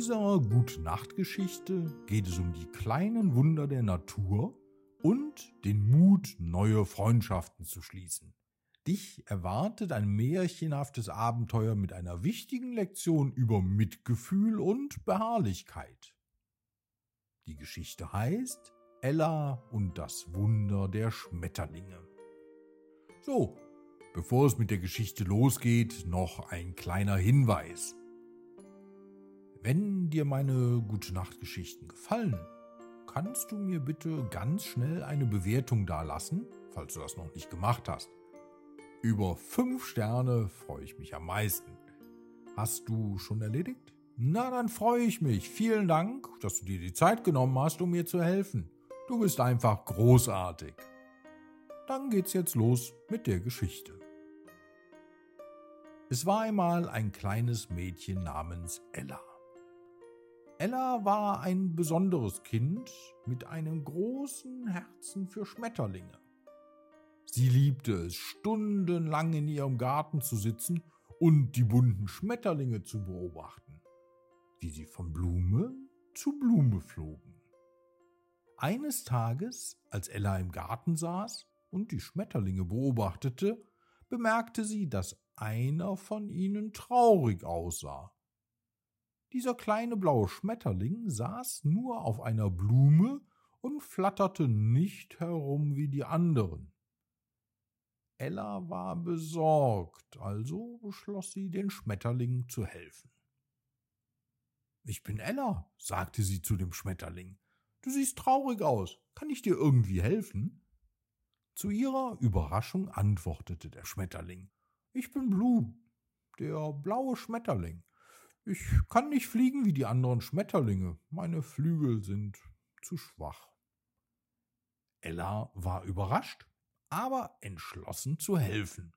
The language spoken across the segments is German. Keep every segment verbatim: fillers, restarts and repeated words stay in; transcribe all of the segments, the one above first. dieser Gute-Nacht-Geschichte geht es um die kleinen Wunder der Natur und den Mut, neue Freundschaften zu schließen. Dich erwartet ein märchenhaftes Abenteuer mit einer wichtigen Lektion über Mitgefühl und Beharrlichkeit. Die Geschichte heißt Ella und das Wunder der Schmetterlinge. So, bevor es mit der Geschichte losgeht, noch ein kleiner Hinweis. Wenn dir meine Gute-Nacht-Geschichten gefallen, kannst du mir bitte ganz schnell eine Bewertung dalassen, falls du das noch nicht gemacht hast. Über fünf Sterne freue ich mich am meisten. Hast du schon erledigt? Na, dann freue ich mich. Vielen Dank, dass du dir die Zeit genommen hast, um mir zu helfen. Du bist einfach großartig. Dann geht's jetzt los mit der Geschichte. Es war einmal ein kleines Mädchen namens Ella. Ella war ein besonderes Kind mit einem großen Herzen für Schmetterlinge. Sie liebte es, stundenlang in ihrem Garten zu sitzen und die bunten Schmetterlinge zu beobachten, wie sie von Blume zu Blume flogen. Eines Tages, als Ella im Garten saß und die Schmetterlinge beobachtete, bemerkte sie, dass einer von ihnen traurig aussah. Dieser kleine blaue Schmetterling saß nur auf einer Blume und flatterte nicht herum wie die anderen. Ella war besorgt, also beschloss sie, den Schmetterling zu helfen. »Ich bin Ella«, sagte sie zu dem Schmetterling. »Du siehst traurig aus. Kann ich dir irgendwie helfen?« Zu ihrer Überraschung antwortete der Schmetterling. »Ich bin Blue, der blaue Schmetterling. Ich kann nicht fliegen wie die anderen Schmetterlinge. Meine Flügel sind zu schwach.« Ella war überrascht, aber entschlossen zu helfen.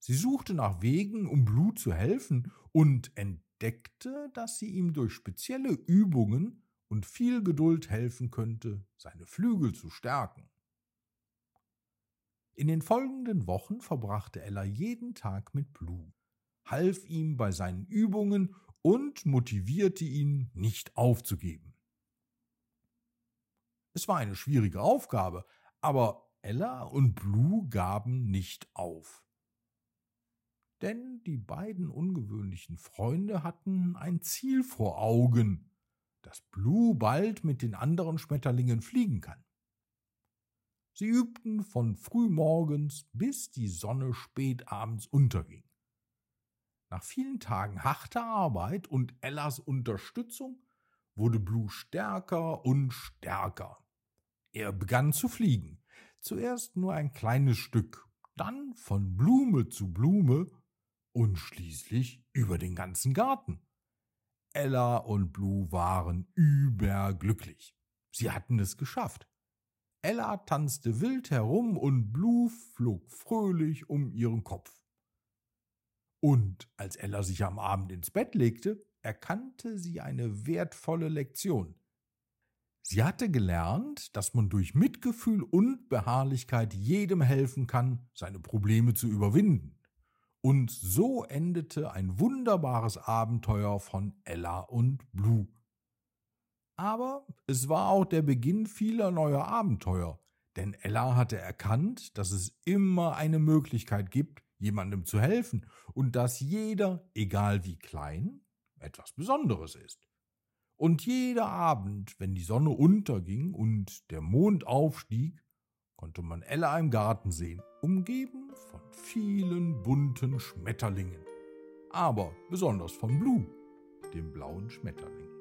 Sie suchte nach Wegen, um Blue zu helfen, und entdeckte, dass sie ihm durch spezielle Übungen und viel Geduld helfen könnte, seine Flügel zu stärken. In den folgenden Wochen verbrachte Ella jeden Tag mit Blue, half ihm bei seinen Übungen und motivierte ihn, nicht aufzugeben. Es war eine schwierige Aufgabe, aber Ella und Blue gaben nicht auf. Denn die beiden ungewöhnlichen Freunde hatten ein Ziel vor Augen, dass Blue bald mit den anderen Schmetterlingen fliegen kann. Sie übten von frühmorgens, bis die Sonne spät abends unterging. Nach vielen Tagen harter Arbeit und Ellas Unterstützung wurde Blue stärker und stärker. Er begann zu fliegen. Zuerst nur ein kleines Stück, dann von Blume zu Blume und schließlich über den ganzen Garten. Ella und Blue waren überglücklich. Sie hatten es geschafft. Ella tanzte wild herum und Blue flog fröhlich um ihren Kopf. Und als Ella sich am Abend ins Bett legte, erkannte sie eine wertvolle Lektion. Sie hatte gelernt, dass man durch Mitgefühl und Beharrlichkeit jedem helfen kann, seine Probleme zu überwinden. Und so endete ein wunderbares Abenteuer von Ella und Blue. Aber es war auch der Beginn vieler neuer Abenteuer, denn Ella hatte erkannt, dass es immer eine Möglichkeit gibt, jemandem zu helfen und dass jeder, egal wie klein, etwas Besonderes ist. Und jeder Abend, wenn die Sonne unterging und der Mond aufstieg, konnte man Ella im Garten sehen, umgeben von vielen bunten Schmetterlingen. Aber besonders von Blue, dem blauen Schmetterling.